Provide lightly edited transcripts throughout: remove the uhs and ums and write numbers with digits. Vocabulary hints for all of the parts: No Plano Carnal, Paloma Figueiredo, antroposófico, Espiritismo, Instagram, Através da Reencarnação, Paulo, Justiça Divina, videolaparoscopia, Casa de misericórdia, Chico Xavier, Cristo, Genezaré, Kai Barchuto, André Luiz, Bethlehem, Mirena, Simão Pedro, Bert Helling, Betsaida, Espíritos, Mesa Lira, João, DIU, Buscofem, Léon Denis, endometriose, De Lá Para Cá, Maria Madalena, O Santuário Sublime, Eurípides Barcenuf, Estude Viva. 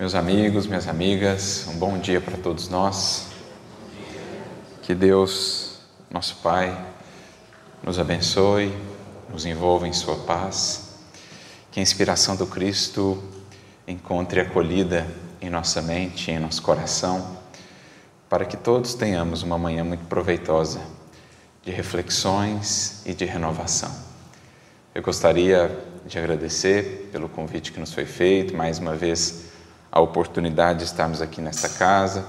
Meus amigos, minhas amigas, um bom dia para todos nós. Que Deus, nosso Pai, nos abençoe, nos envolva em sua paz. Que a inspiração do Cristo encontre acolhida em nossa mente, em nosso coração, para que todos tenhamos uma manhã muito proveitosa de reflexões e de renovação. Eu gostaria de agradecer pelo convite que nos foi feito, mais uma vez a oportunidade de estarmos aqui nesta casa,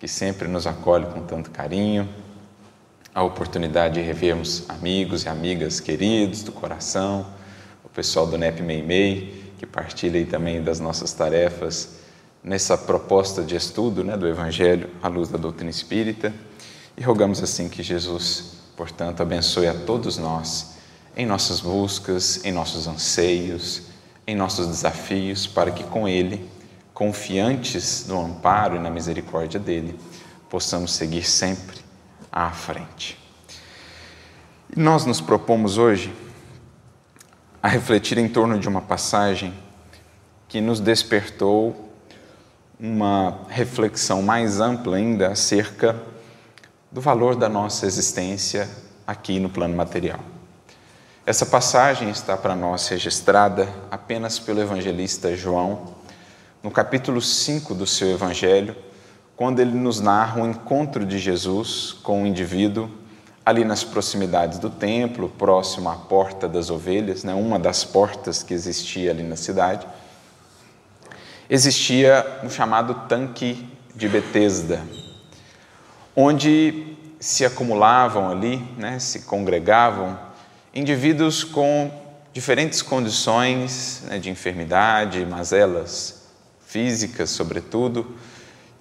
que sempre nos acolhe com tanto carinho, a oportunidade de revermos amigos e amigas queridos do coração, o pessoal do NEP Meimei, que partilha aí também das nossas tarefas nessa proposta de estudo, do Evangelho à luz da doutrina espírita, e rogamos assim que Jesus, portanto, abençoe a todos nós em nossas buscas, em nossos anseios, em nossos desafios, para que com Ele, confiantes no amparo e na misericórdia dEle, possamos seguir sempre à frente. E nós nos propomos hoje a refletir em torno de uma passagem que nos despertou uma reflexão mais ampla ainda acerca do valor da nossa existência aqui no plano material. Essa passagem está para nós registrada apenas pelo evangelista João, no capítulo 5 do seu Evangelho, quando ele nos narra o encontro de Jesus com um indivíduo ali nas proximidades do templo, próximo à Porta das Ovelhas, uma das portas que existia ali na cidade. Existia um chamado tanque de Betesda, onde se acumulavam ali, se congregavam indivíduos com diferentes condições de enfermidade, mazelas físicas, sobretudo,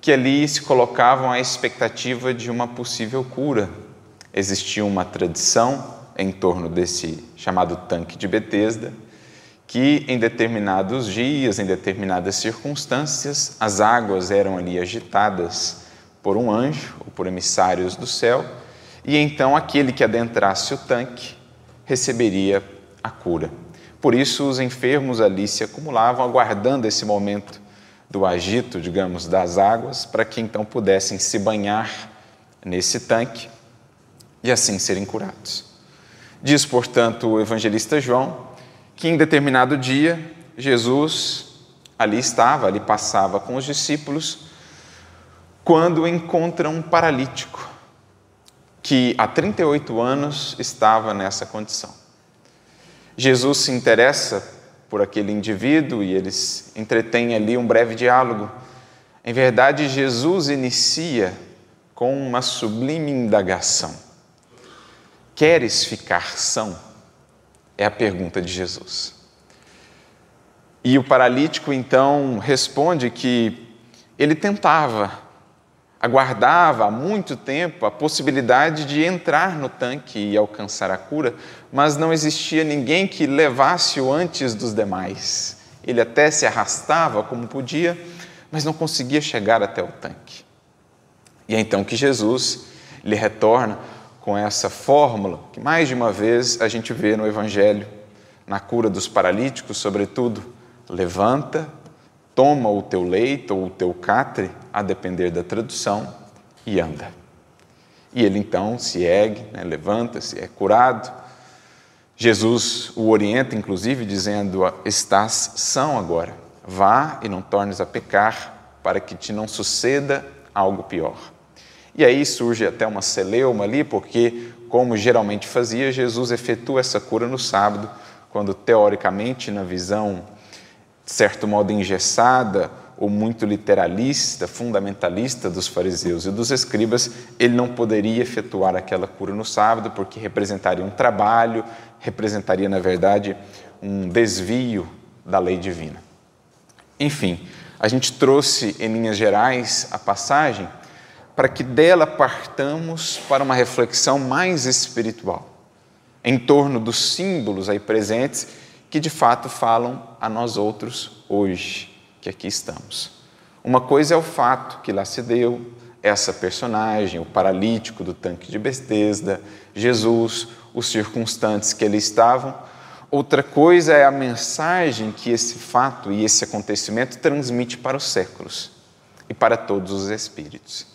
que ali se colocavam à expectativa de uma possível cura. Existia uma tradição em torno desse chamado tanque de Betesda, que em determinados dias, em determinadas circunstâncias, as águas eram ali agitadas por um anjo ou por emissários do céu, e então aquele que adentrasse o tanque receberia a cura. Por isso os enfermos ali se acumulavam, aguardando esse momento do agito, das águas, para que então pudessem se banhar nesse tanque e assim serem curados. Diz, portanto, o evangelista João, que em determinado dia, Jesus ali passava com os discípulos, quando encontra um paralítico, que há 38 anos estava nessa condição. Jesus se interessa por aquele indivíduo e eles entretêm ali um breve diálogo. Em verdade, Jesus inicia com uma sublime indagação. Queres ficar são? É a pergunta de Jesus. E o paralítico, então, responde que ele tentava, aguardava há muito tempo a possibilidade de entrar no tanque e alcançar a cura, mas não existia ninguém que levasse-o antes dos demais. Ele até se arrastava como podia, mas não conseguia chegar até o tanque. E é então que Jesus lhe retorna com essa fórmula, que mais de uma vez a gente vê no Evangelho, na cura dos paralíticos, sobretudo: levanta, toma o teu leito ou o teu catre, a depender da tradução, e anda. E ele então se ergue, levanta-se, é curado. Jesus o orienta, inclusive, dizendo: estás são agora, vá e não tornes a pecar, para que te não suceda algo pior. E aí surge até uma celeuma ali, porque, como geralmente fazia, Jesus efetua essa cura no sábado, quando teoricamente, na visão de certo modo engessada ou muito literalista, fundamentalista dos fariseus e dos escribas, ele não poderia efetuar aquela cura no sábado, porque representaria um trabalho, representaria, na verdade, um desvio da lei divina. Enfim, a gente trouxe, em linhas gerais, a passagem para que dela partamos para uma reflexão mais espiritual, em torno dos símbolos aí presentes que de fato falam a nós outros hoje, que aqui estamos. Uma coisa é o fato que lá se deu, essa personagem, o paralítico do tanque de Betesda, Jesus, os circunstantes que ali estavam. Outra coisa é a mensagem que esse fato e esse acontecimento transmite para os séculos e para todos os espíritos.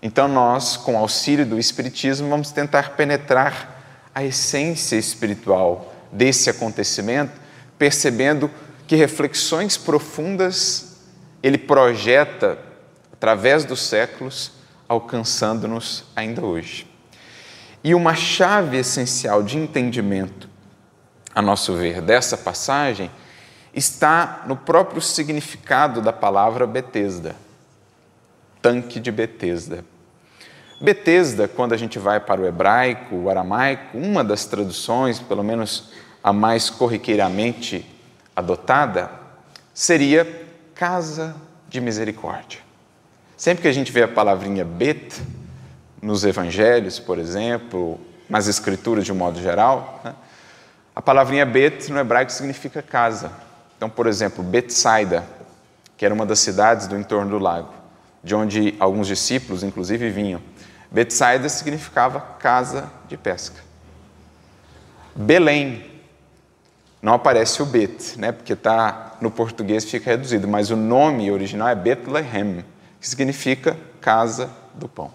Então nós, com o auxílio do Espiritismo, vamos tentar penetrar a essência espiritual desse acontecimento, percebendo que reflexões profundas ele projeta através dos séculos, alcançando-nos ainda hoje. E uma chave essencial de entendimento, a nosso ver, dessa passagem, está no próprio significado da palavra Betesda, tanque de Betesda. Betesda, quando a gente vai para o hebraico, o aramaico, uma das traduções, pelo menos a mais corriqueiramente adotada, seria Casa de Misericórdia. Sempre que a gente vê a palavrinha Bet, nos Evangelhos, por exemplo, nas Escrituras de um modo geral, né? A palavrinha Bet no hebraico significa casa. Então, por exemplo, Betsaida, que era uma das cidades do entorno do lago, de onde alguns discípulos, inclusive, vinham. Betsaida significava casa de pesca. Belém, não aparece o Bet, né? Porque tá, no português fica reduzido, mas o nome original é Bethlehem, que significa casa do pão.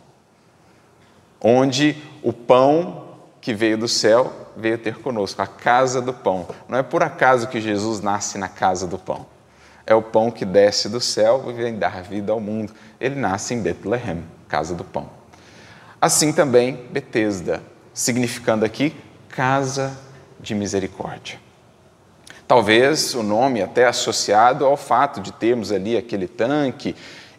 Onde o pão que veio do céu veio ter conosco, a casa do pão. Não é por acaso que Jesus nasce na casa do pão. É o pão que desce do céu e vem dar vida ao mundo. Ele nasce em Bethlehem, casa do pão. Assim também Betesda, significando aqui casa de misericórdia. Talvez o nome até associado ao fato de termos ali aquele tanque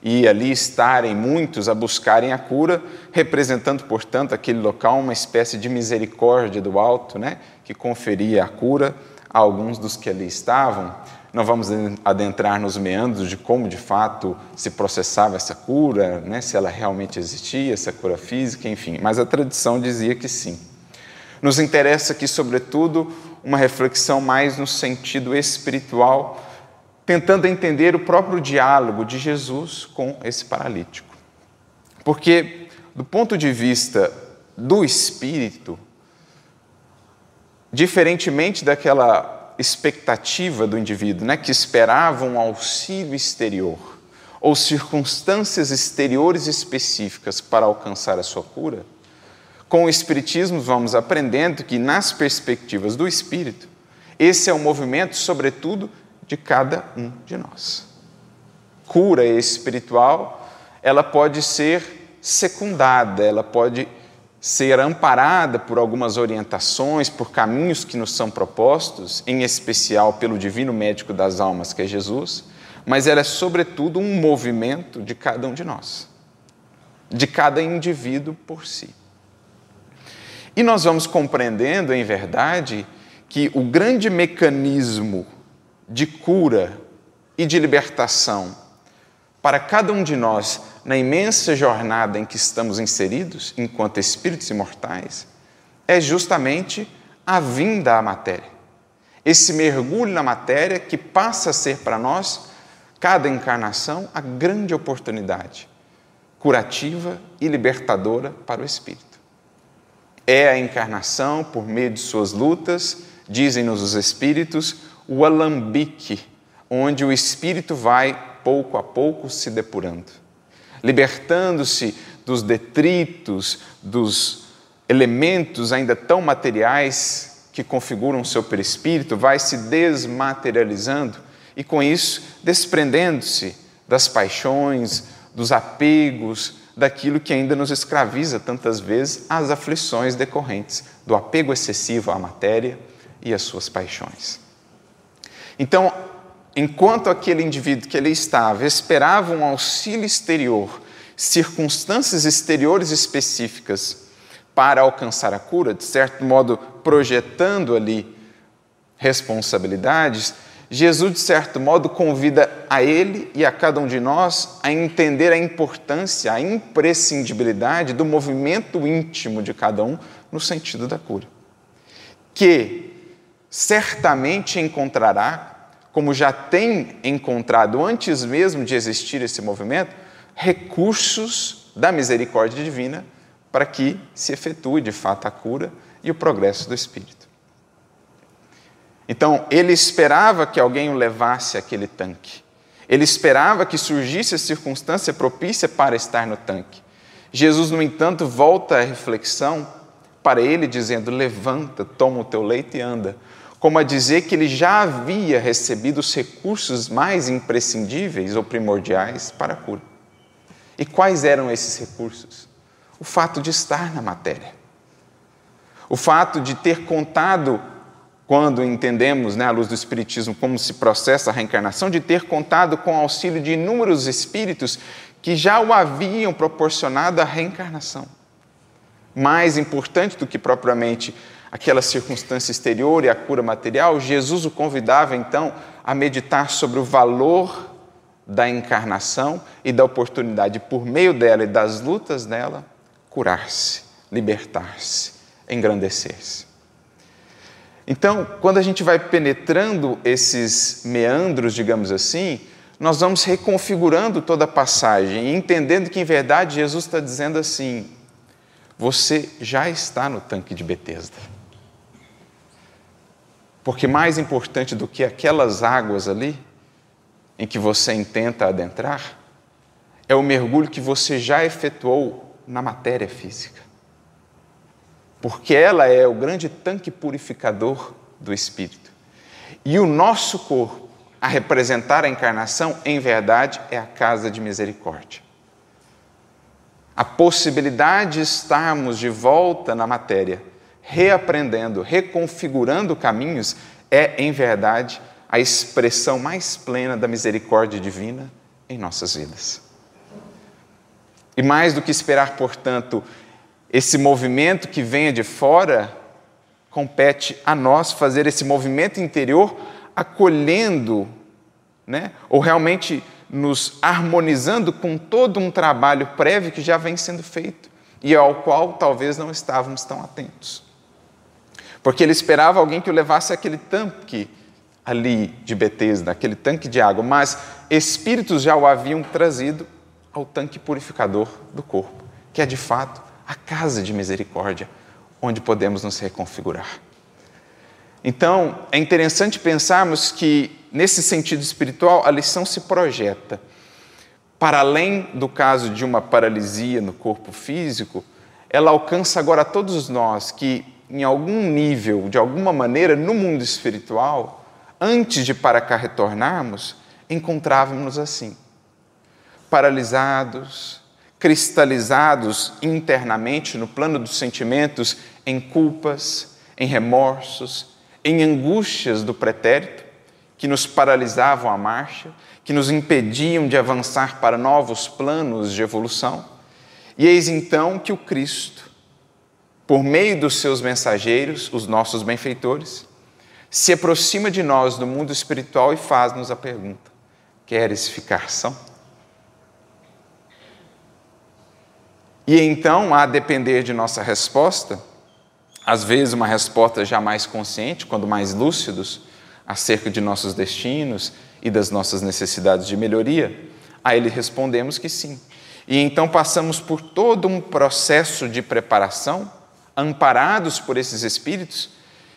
e ali estarem muitos a buscarem a cura, representando, portanto, aquele local uma espécie de misericórdia do alto, né, que conferia a cura a alguns dos que ali estavam. Não vamos adentrar nos meandros de como, de fato, se processava essa cura, né? Se ela realmente existia, essa cura física, enfim. Mas a tradição dizia que sim. Nos interessa aqui, sobretudo, uma reflexão mais no sentido espiritual, tentando entender o próprio diálogo de Jesus com esse paralítico. Porque, do ponto de vista do espírito, diferentemente daquela expectativa do indivíduo, né, que esperava um auxílio exterior ou circunstâncias exteriores específicas para alcançar a sua cura, com o Espiritismo vamos aprendendo que, nas perspectivas do Espírito, esse é um movimento, sobretudo, de cada um de nós. Cura espiritual, ela pode ser secundada, ela pode ser amparada por algumas orientações, por caminhos que nos são propostos, em especial pelo divino médico das almas, que é Jesus, mas ela é, sobretudo, um movimento de cada um de nós, de cada indivíduo por si. E nós vamos compreendendo, em verdade, que o grande mecanismo de cura e de libertação para cada um de nós, na imensa jornada em que estamos inseridos, enquanto espíritos imortais, é justamente a vinda à matéria. Esse mergulho na matéria que passa a ser para nós, cada encarnação, a grande oportunidade curativa e libertadora para o espírito. É a encarnação, por meio de suas lutas, dizem-nos os espíritos, o alambique, onde o espírito vai pouco a pouco se depurando, libertando-se dos detritos, dos elementos ainda tão materiais que configuram o seu perispírito, vai se desmaterializando e, com isso, desprendendo-se das paixões, dos apegos, daquilo que ainda nos escraviza tantas vezes, as aflições decorrentes do apego excessivo à matéria e às suas paixões. Então, enquanto aquele indivíduo que ali estava esperava um auxílio exterior, circunstâncias exteriores específicas para alcançar a cura, de certo modo projetando ali responsabilidades, Jesus, de certo modo, convida a ele e a cada um de nós a entender a importância, a imprescindibilidade do movimento íntimo de cada um no sentido da cura, que certamente encontrará, como já tem encontrado antes mesmo de existir esse movimento, recursos da misericórdia divina para que se efetue de fato a cura e o progresso do espírito. Então, ele esperava que alguém o levasse àquele tanque. Ele esperava que surgisse a circunstância propícia para estar no tanque. Jesus, no entanto, volta à reflexão para ele, dizendo: levanta, toma o teu leito e anda. Como a dizer que ele já havia recebido os recursos mais imprescindíveis ou primordiais para a cura. E quais eram esses recursos? O fato de estar na matéria. O fato de ter contado, quando entendemos, à luz do Espiritismo, como se processa a reencarnação, de ter contado com o auxílio de inúmeros espíritos que já o haviam proporcionado a reencarnação. Mais importante do que propriamente aquela circunstância exterior e a cura material, Jesus o convidava, então, a meditar sobre o valor da encarnação e da oportunidade, por meio dela e das lutas dela, curar-se, libertar-se, engrandecer-se. Então, quando a gente vai penetrando esses meandros, digamos assim, nós vamos reconfigurando toda a passagem e entendendo que, em verdade, Jesus está dizendo assim: você já está no tanque de Betesda. Porque mais importante do que aquelas águas ali, em que você intenta adentrar, é o mergulho que você já efetuou na matéria física. Porque ela é o grande tanque purificador do espírito. E o nosso corpo, a representar a encarnação, em verdade, é a casa de misericórdia. A possibilidade de estarmos de volta na matéria, reaprendendo, reconfigurando caminhos, é, em verdade, a expressão mais plena da misericórdia divina em nossas vidas. E mais do que esperar, portanto, esse movimento que venha de fora, compete a nós fazer esse movimento interior acolhendo, ou realmente nos harmonizando com todo um trabalho prévio que já vem sendo feito e ao qual talvez não estávamos tão atentos. Porque ele esperava alguém que o levasse àquele tanque ali de Betesda, aquele tanque de água, mas espíritos já o haviam trazido ao tanque purificador do corpo, que é de fato a casa de misericórdia, onde podemos nos reconfigurar. Então, é interessante pensarmos que, nesse sentido espiritual, a lição se projeta. Para além do caso de uma paralisia no corpo físico, ela alcança agora a todos nós que, em algum nível, de alguma maneira, no mundo espiritual, antes de para cá retornarmos, encontrávamos-nos assim, paralisados, cristalizados internamente no plano dos sentimentos, em culpas, em remorsos, em angústias do pretérito, que nos paralisavam a marcha, que nos impediam de avançar para novos planos de evolução. E eis então que o Cristo, por meio dos seus mensageiros, os nossos benfeitores, se aproxima de nós do mundo espiritual e faz-nos a pergunta: queres ficar são? E então, a depender de nossa resposta, às vezes uma resposta já mais consciente, quando mais lúcidos, acerca de nossos destinos e das nossas necessidades de melhoria, a ele respondemos que sim. E então passamos por todo um processo de preparação, amparados por esses espíritos,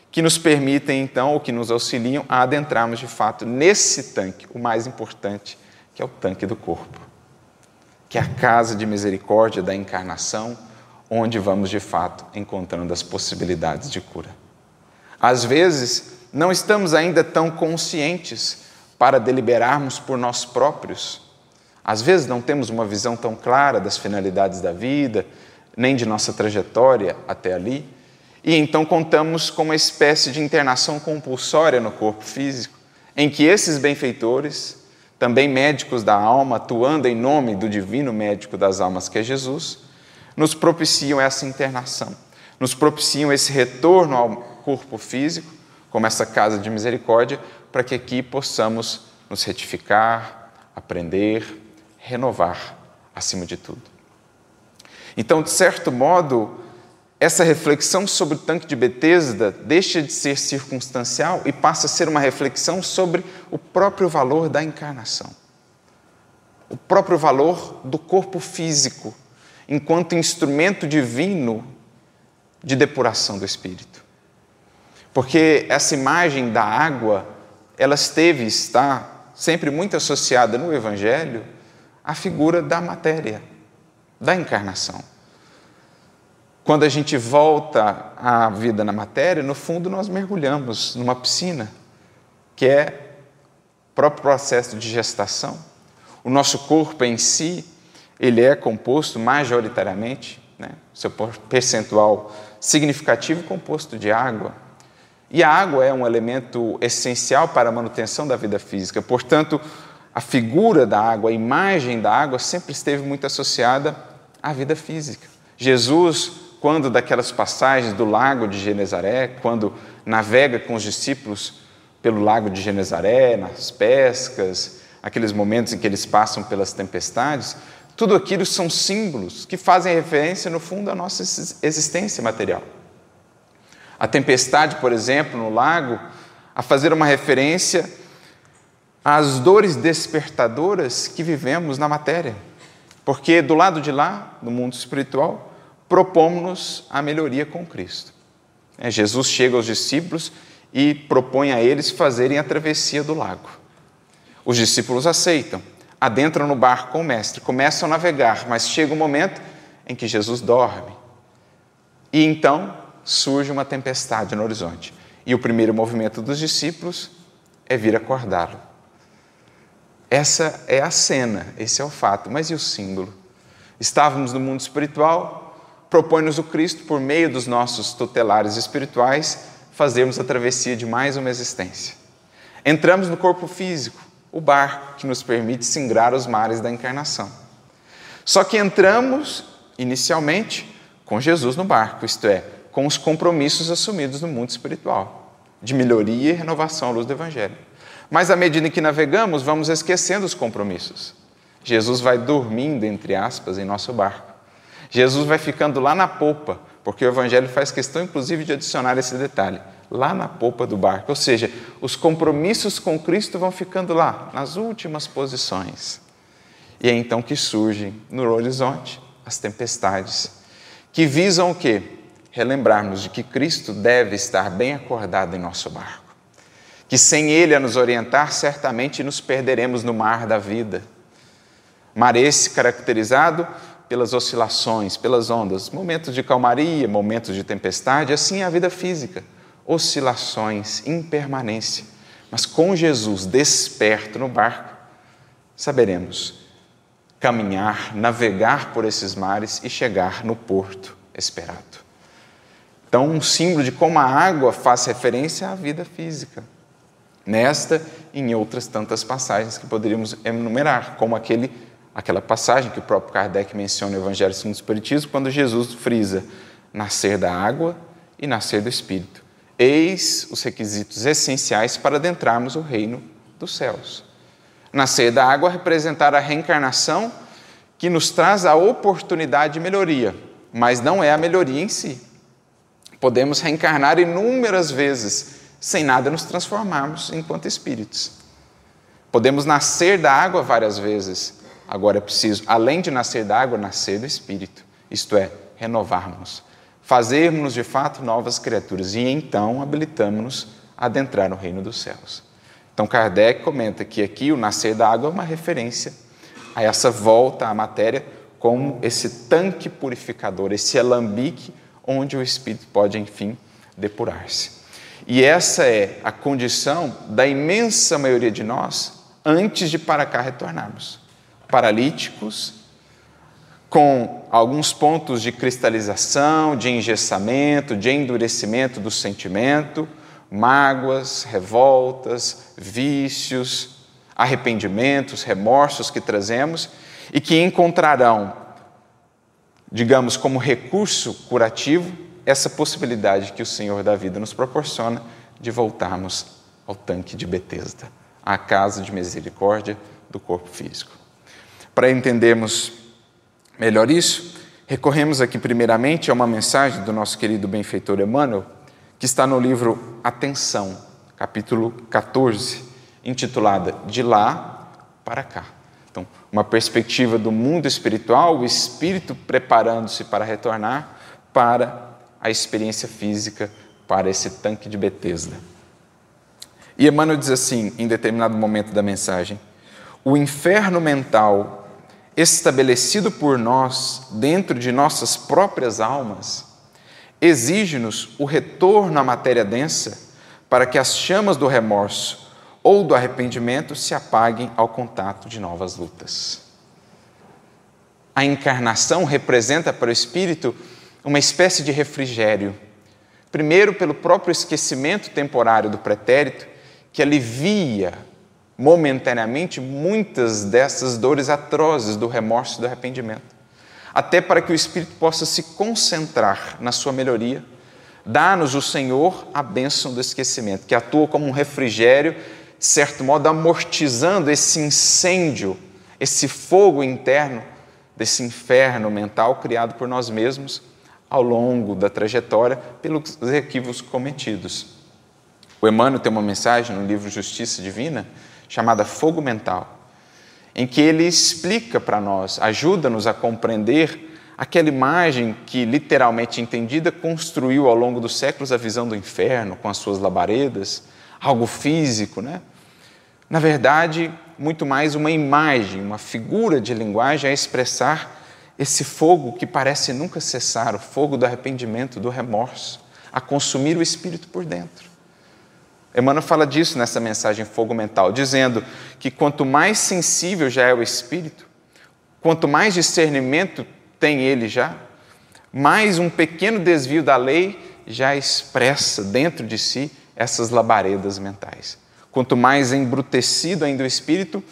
que nos permitem então, ou que nos auxiliam a adentrarmos de fato nesse tanque, o mais importante, que é o tanque do corpo, que é a casa de misericórdia da encarnação, onde vamos, de fato, encontrando as possibilidades de cura. Às vezes, não estamos ainda tão conscientes para deliberarmos por nós próprios. Às vezes, não temos uma visão tão clara das finalidades da vida, nem de nossa trajetória até ali, e então contamos com uma espécie de internação compulsória no corpo físico, em que esses benfeitores, também médicos da alma, atuando em nome do divino médico das almas, que é Jesus, nos propiciam essa internação, nos propiciam esse retorno ao corpo físico, como essa casa de misericórdia, para que aqui possamos nos retificar, aprender, renovar, acima de tudo. Então, de certo modo, essa reflexão sobre o tanque de Betesda deixa de ser circunstancial e passa a ser uma reflexão sobre o próprio valor da encarnação, o próprio valor do corpo físico, enquanto instrumento divino de depuração do espírito. Porque essa imagem da água, ela esteve e está sempre muito associada no Evangelho à figura da matéria, da encarnação. Quando a gente volta à vida na matéria, no fundo nós mergulhamos numa piscina, que é o próprio processo de gestação. O nosso corpo em si, ele é composto majoritariamente, né, seu percentual significativo, composto de água. E a água é um elemento essencial para a manutenção da vida física. Portanto, a figura da água, a imagem da água, sempre esteve muito associada à vida física. Jesus, quando daquelas passagens do lago de Genezaré, quando navega com os discípulos pelo lago de Genezaré, nas pescas, aqueles momentos em que eles passam pelas tempestades, tudo aquilo são símbolos que fazem referência, no fundo, à nossa existência material. A tempestade, por exemplo, no lago, a fazer uma referência às dores despertadoras que vivemos na matéria. Porque do lado de lá, no mundo espiritual, propomos-nos a melhoria com Cristo. Jesus chega aos discípulos e propõe a eles fazerem a travessia do lago. Os discípulos aceitam, adentram no barco com o mestre, começam a navegar, mas chega um momento em que Jesus dorme. E então surge uma tempestade no horizonte. E o primeiro movimento dos discípulos é vir acordá-lo. Essa é a cena, esse é o fato, mas e o símbolo? Estávamos no mundo espiritual, propõe-nos o Cristo, por meio dos nossos tutelares espirituais, fazermos a travessia de mais uma existência. Entramos no corpo físico, o barco que nos permite singrar os mares da encarnação. Só que entramos, inicialmente, com Jesus no barco, isto é, com os compromissos assumidos no mundo espiritual, de melhoria e renovação à luz do Evangelho. Mas à medida que navegamos, vamos esquecendo os compromissos. Jesus vai dormindo, entre aspas, em nosso barco. Jesus vai ficando lá na popa, porque o Evangelho faz questão, inclusive, de adicionar esse detalhe, lá na popa do barco. Ou seja, os compromissos com Cristo vão ficando lá, nas últimas posições. E é então que surgem no horizonte as tempestades, que visam o quê? Relembrarmos de que Cristo deve estar bem acordado em nosso barco. Que sem Ele a nos orientar, certamente nos perderemos no mar da vida. Mar esse caracterizado pelas oscilações, pelas ondas, momentos de calmaria, momentos de tempestade, assim é a vida física. Oscilações, impermanência. Mas com Jesus desperto no barco, saberemos caminhar, navegar por esses mares e chegar no porto esperado. Então, um símbolo de como a água faz referência à vida física. Nesta e em outras tantas passagens que poderíamos enumerar, como aquela passagem que o próprio Kardec menciona no Evangelho segundo o Espiritismo, quando Jesus frisa nascer da água e nascer do Espírito. Eis os requisitos essenciais para adentrarmos o reino dos céus. Nascer da água representar a reencarnação que nos traz a oportunidade de melhoria, mas não é a melhoria em si. Podemos reencarnar inúmeras vezes, sem nada nos transformarmos enquanto espíritos. Podemos nascer da água várias vezes. Agora é preciso, além de nascer da água, nascer do espírito. Isto é, renovarmos, fazermos de fato novas criaturas e então habilitamos-nos a adentrar no reino dos céus. Então Kardec comenta que aqui o nascer da água é uma referência a essa volta à matéria como esse tanque purificador, esse alambique onde o espírito pode, enfim, depurar-se. E essa é a condição da imensa maioria de nós antes de para cá retornarmos. Paralíticos, com alguns pontos de cristalização, de engessamento, de endurecimento do sentimento, mágoas, revoltas, vícios, arrependimentos, remorsos que trazemos e que encontrarão, digamos, como recurso curativo, essa possibilidade que o Senhor da vida nos proporciona de voltarmos ao tanque de Betesda, à casa de misericórdia do corpo físico. Para entendermos melhor isso, recorremos aqui primeiramente a uma mensagem do nosso querido benfeitor Emmanuel, que está no livro Atenção, capítulo 14, intitulada De Lá Para Cá. Então, uma perspectiva do mundo espiritual, o espírito preparando-se para retornar para a experiência física para esse tanque de Betesda. E Emmanuel diz assim, em determinado momento da mensagem: o inferno mental estabelecido por nós dentro de nossas próprias almas exige-nos o retorno à matéria densa para que as chamas do remorso ou do arrependimento se apaguem ao contato de novas lutas. A encarnação representa para o espírito uma espécie de refrigério, primeiro pelo próprio esquecimento temporário do pretérito, que alivia momentaneamente muitas dessas dores atrozes do remorso e do arrependimento, até para que o espírito possa se concentrar na sua melhoria. Dá-nos o Senhor a bênção do esquecimento, que atua como um refrigério, de certo modo amortizando esse incêndio, esse fogo interno desse inferno mental criado por nós mesmos ao longo da trajetória pelos equívocos cometidos. O Emmanuel tem uma mensagem no livro Justiça Divina, chamada Fogo Mental, em que ele explica para nós, ajuda-nos a compreender aquela imagem que, literalmente entendida, construiu ao longo dos séculos a visão do inferno, com as suas labaredas, algo físico, né? Na verdade, muito mais uma imagem, uma figura de linguagem a expressar esse fogo que parece nunca cessar, o fogo do arrependimento, do remorso, a consumir o espírito por dentro. Emmanuel fala disso nessa mensagem Fogo Mental, dizendo que quanto mais sensível já é o espírito, quanto mais discernimento tem ele já, mais um pequeno desvio da lei já expressa dentro de si essas labaredas mentais. Quanto mais embrutecido ainda o espírito,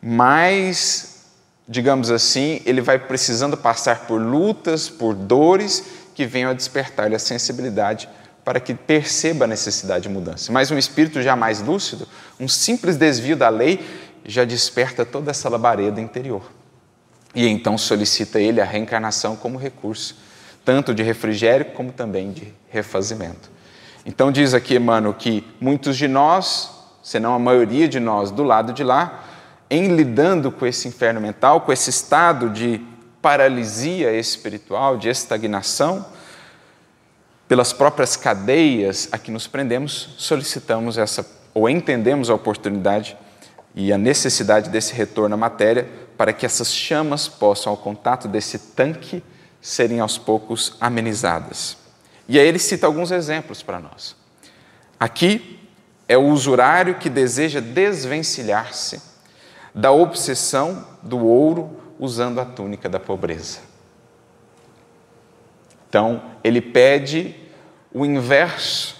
mais, digamos assim, ele vai precisando passar por lutas, por dores que venham a despertar-lhe a sensibilidade para que perceba a necessidade de mudança. Mas um espírito já mais lúcido, um simples desvio da lei, já desperta toda essa labareda interior. E então solicita ele a reencarnação como recurso, tanto de refrigério como também de refazimento. Então diz aqui Emmanuel que muitos de nós, senão a maioria de nós do lado de lá, em lidando com esse inferno mental, com esse estado de paralisia espiritual, de estagnação, pelas próprias cadeias a que nos prendemos, solicitamos essa, ou entendemos a oportunidade e a necessidade desse retorno à matéria, para que essas chamas possam, ao contato desse tanque, serem aos poucos amenizadas. E aí ele cita alguns exemplos para nós. Aqui é o usurário que deseja desvencilhar-se da obsessão do ouro usando a túnica da pobreza. Então, ele pede o inverso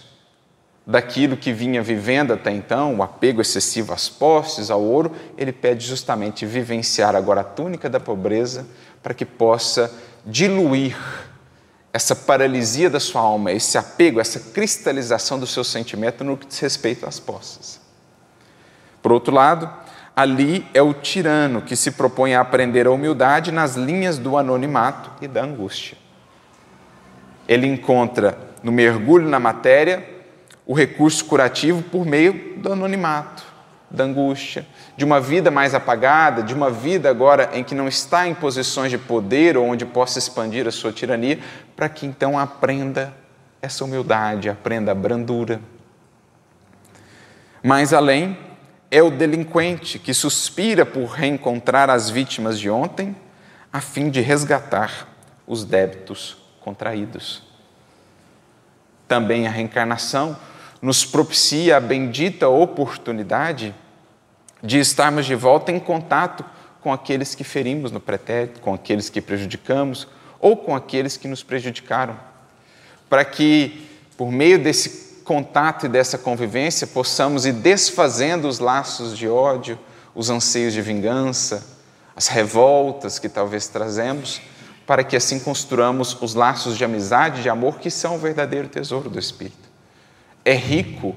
daquilo que vinha vivendo até então, o apego excessivo às posses, ao ouro. Ele pede justamente vivenciar agora a túnica da pobreza para que possa diluir essa paralisia da sua alma, esse apego, essa cristalização do seu sentimento no que diz respeito às posses. Por outro lado, ali é o tirano que se propõe a aprender a humildade nas linhas do anonimato e da angústia. Ele encontra, no mergulho na matéria, o recurso curativo por meio do anonimato, da angústia, de uma vida mais apagada, de uma vida agora em que não está em posições de poder ou onde possa expandir a sua tirania, para que então aprenda essa humildade, aprenda a brandura. Mais além, é o delinquente que suspira por reencontrar as vítimas de ontem a fim de resgatar os débitos contraídos. Também a reencarnação nos propicia a bendita oportunidade de estarmos de volta em contato com aqueles que ferimos no pretérito, com aqueles que prejudicamos ou com aqueles que nos prejudicaram, para que, por meio desse contato e dessa convivência, possamos ir desfazendo os laços de ódio, os anseios de vingança, as revoltas que talvez trazemos, para que assim construamos os laços de amizade, de amor, que são o verdadeiro tesouro do espírito. É rico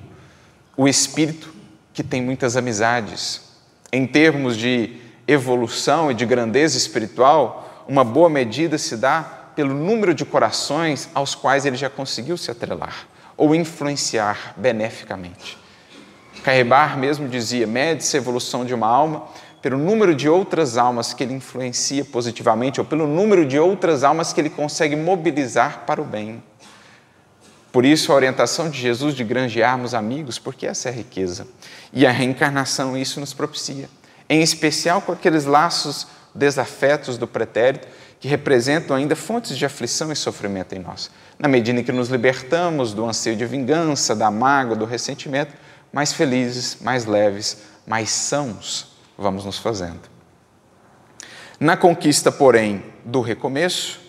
o espírito que tem muitas amizades. Em termos de evolução e de grandeza espiritual, uma boa medida se dá pelo número de corações aos quais ele já conseguiu se atrelar ou influenciar beneficamente. Kai Barchuto mesmo dizia: mede-se a evolução de uma alma pelo número de outras almas que ele influencia positivamente ou pelo número de outras almas que ele consegue mobilizar para o bem. Por isso, a orientação de Jesus de granjearmos amigos, porque essa é a riqueza. E a reencarnação, isso nos propicia. Em especial com aqueles laços desafetos do pretérito, que representam ainda fontes de aflição e sofrimento em nós. Na medida em que nos libertamos do anseio de vingança, da mágoa, do ressentimento, mais felizes, mais leves, mais sãos vamos nos fazendo. Na conquista, porém, do recomeço,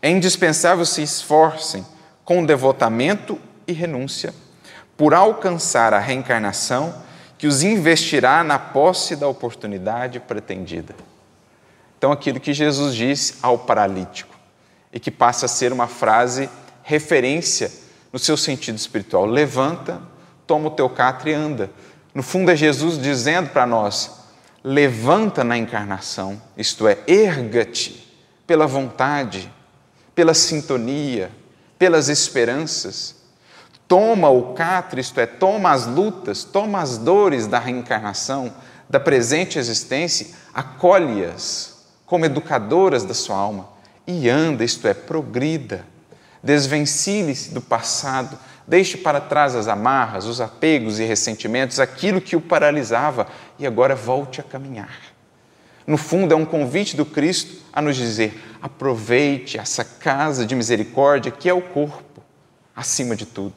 é indispensável se esforcem com devotamento e renúncia por alcançar a reencarnação que os investirá na posse da oportunidade pretendida. Então, aquilo que Jesus disse ao paralítico e que passa a ser uma frase referência no seu sentido espiritual. Levanta, toma o teu catre e anda. No fundo, é Jesus dizendo para nós, levanta na encarnação, isto é, erga-te pela vontade, pela sintonia, pelas esperanças. Toma o catre, isto é, toma as lutas, toma as dores da reencarnação, da presente existência, acolhe-as como educadoras da sua alma, e anda, isto é, progrida, desvencilhe-se do passado, deixe para trás as amarras, os apegos e ressentimentos, aquilo que o paralisava, e agora volte a caminhar. No fundo, é um convite do Cristo a nos dizer, aproveite essa casa de misericórdia, que é o corpo, acima de tudo,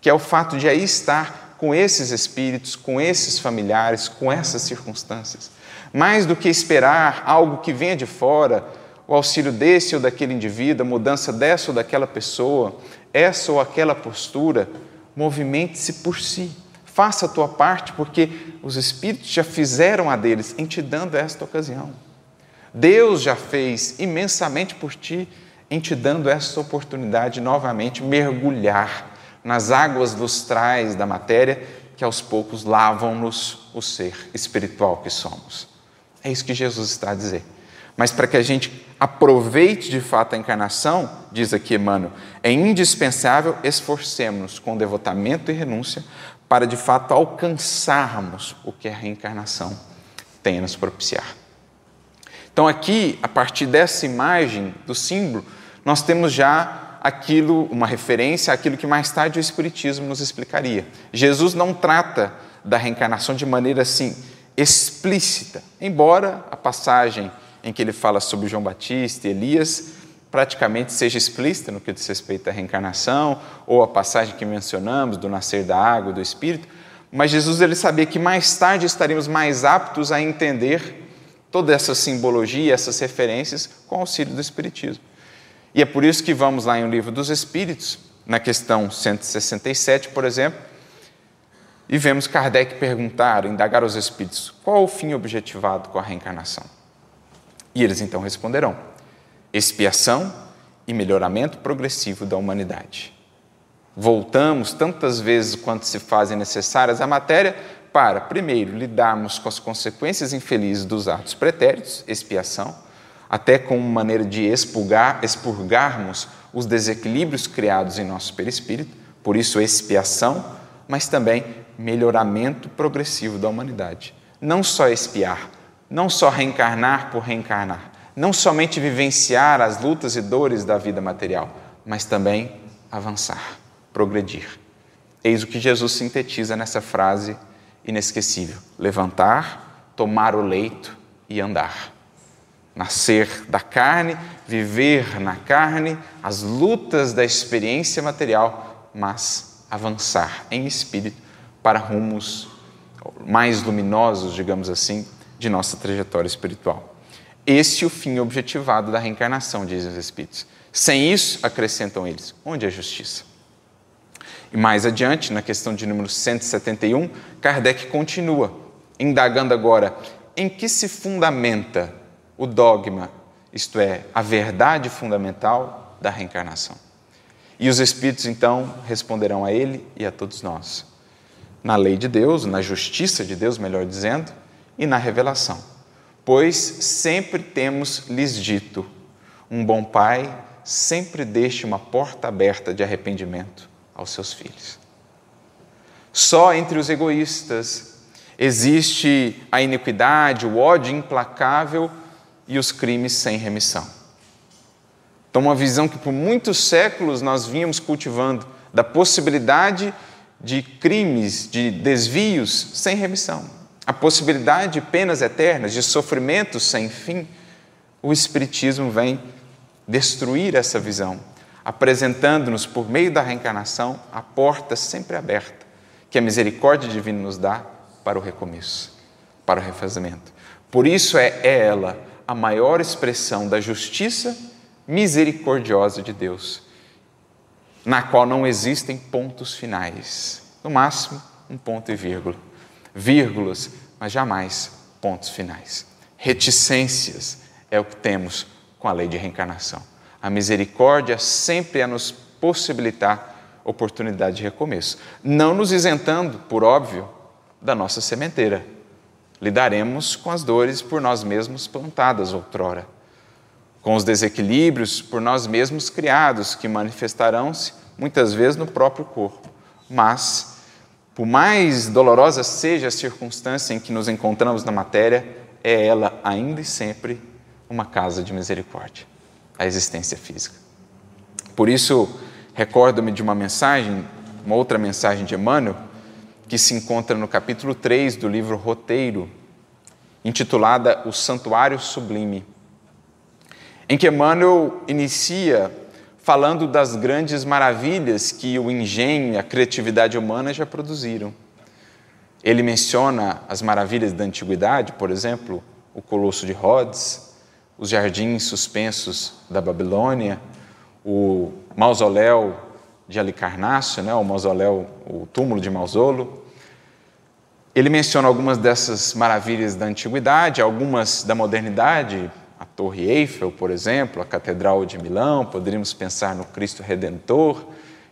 que é o fato de aí estar com esses espíritos, com esses familiares, com essas circunstâncias. Mais do que esperar algo que venha de fora, o auxílio desse ou daquele indivíduo, a mudança dessa ou daquela pessoa, essa ou aquela postura, movimente-se por si. Faça a tua parte, porque os Espíritos já fizeram a deles em te dando esta ocasião. Deus já fez imensamente por ti em te dando esta oportunidade de novamente mergulhar nas águas lustrais da matéria que aos poucos lavam-nos o ser espiritual que somos. É isso que Jesus está a dizer. Mas para que a gente aproveite de fato a encarnação, diz aqui Emmanuel, é indispensável esforcemos-nos com devotamento e renúncia para de fato alcançarmos o que a reencarnação tem a nos propiciar. Então aqui, a partir dessa imagem do símbolo, nós temos já aquilo, uma referência àquilo que mais tarde o Espiritismo nos explicaria. Jesus não trata da reencarnação de maneira assim explícita, embora a passagem em que ele fala sobre João Batista e Elias praticamente seja explícita no que diz respeito à reencarnação, ou a passagem que mencionamos do nascer da água e do Espírito, mas Jesus ele sabia que mais tarde estaríamos mais aptos a entender toda essa simbologia, essas referências com o auxílio do Espiritismo. E é por isso que vamos lá em O Livro dos Espíritos, na questão 167, por exemplo, e vemos Kardec perguntar, indagar aos espíritos, qual o fim objetivado com a reencarnação? E eles então responderão, expiação e melhoramento progressivo da humanidade. Voltamos tantas vezes quanto se fazem necessárias à matéria para, primeiro, lidarmos com as consequências infelizes dos atos pretéritos, expiação, até com uma maneira de expurgarmos os desequilíbrios criados em nosso perispírito, por isso expiação, mas também melhoramento progressivo da humanidade. Não só expiar, não só reencarnar por reencarnar, não somente vivenciar as lutas e dores da vida material, mas também avançar, progredir. Eis o que Jesus sintetiza nessa frase inesquecível. Levantar, tomar o leito e andar. Nascer da carne, viver na carne, as lutas da experiência material, mas avançar em espírito para rumos mais luminosos, digamos assim, de nossa trajetória espiritual. Esse é o fim objetivado da reencarnação, dizem os Espíritos. Sem isso, acrescentam eles, onde é a justiça? E mais adiante, na questão de número 171, Kardec continua, indagando agora em que se fundamenta o dogma, isto é, a verdade fundamental da reencarnação. E os Espíritos, então, responderão a ele e a todos nós. Na lei de Deus, na justiça de Deus, melhor dizendo, e na revelação. Pois sempre temos lhes dito, um bom pai sempre deixa uma porta aberta de arrependimento aos seus filhos. Só entre os egoístas existe a iniquidade, o ódio implacável e os crimes sem remissão. Então, uma visão que por muitos séculos nós vínhamos cultivando da possibilidade de crimes, de desvios sem remissão, a possibilidade de penas eternas, de sofrimentos sem fim, o Espiritismo vem destruir essa visão, apresentando-nos, por meio da reencarnação, a porta sempre aberta que a misericórdia divina nos dá para o recomeço, para o refazimento. Por isso é ela a maior expressão da justiça misericordiosa de Deus, na qual não existem pontos finais, no máximo um ponto e vírgula, vírgulas, mas jamais pontos finais. Reticências é o que temos com a lei de reencarnação. A misericórdia sempre a nos possibilitar oportunidade de recomeço, não nos isentando, por óbvio, da nossa sementeira. Lidaremos com as dores por nós mesmos plantadas outrora, com os desequilíbrios por nós mesmos criados, que manifestarão-se muitas vezes no próprio corpo. Mas, por mais dolorosa seja a circunstância em que nos encontramos na matéria, é ela ainda e sempre uma casa de misericórdia, a existência física. Por isso, recordo-me de uma mensagem, uma outra mensagem de Emmanuel, que se encontra no capítulo 3 do livro Roteiro, intitulada O Santuário Sublime, em que Emmanuel inicia falando das grandes maravilhas que o engenho e a criatividade humana já produziram. Ele menciona as maravilhas da antiguidade, por exemplo, o Colosso de Rhodes, os jardins suspensos da Babilônia, o mausoléu de Alicarnasso, né? O túmulo de Mausolo. Ele menciona algumas dessas maravilhas da antiguidade, algumas da modernidade, a Torre Eiffel, por exemplo, a Catedral de Milão, poderíamos pensar no Cristo Redentor.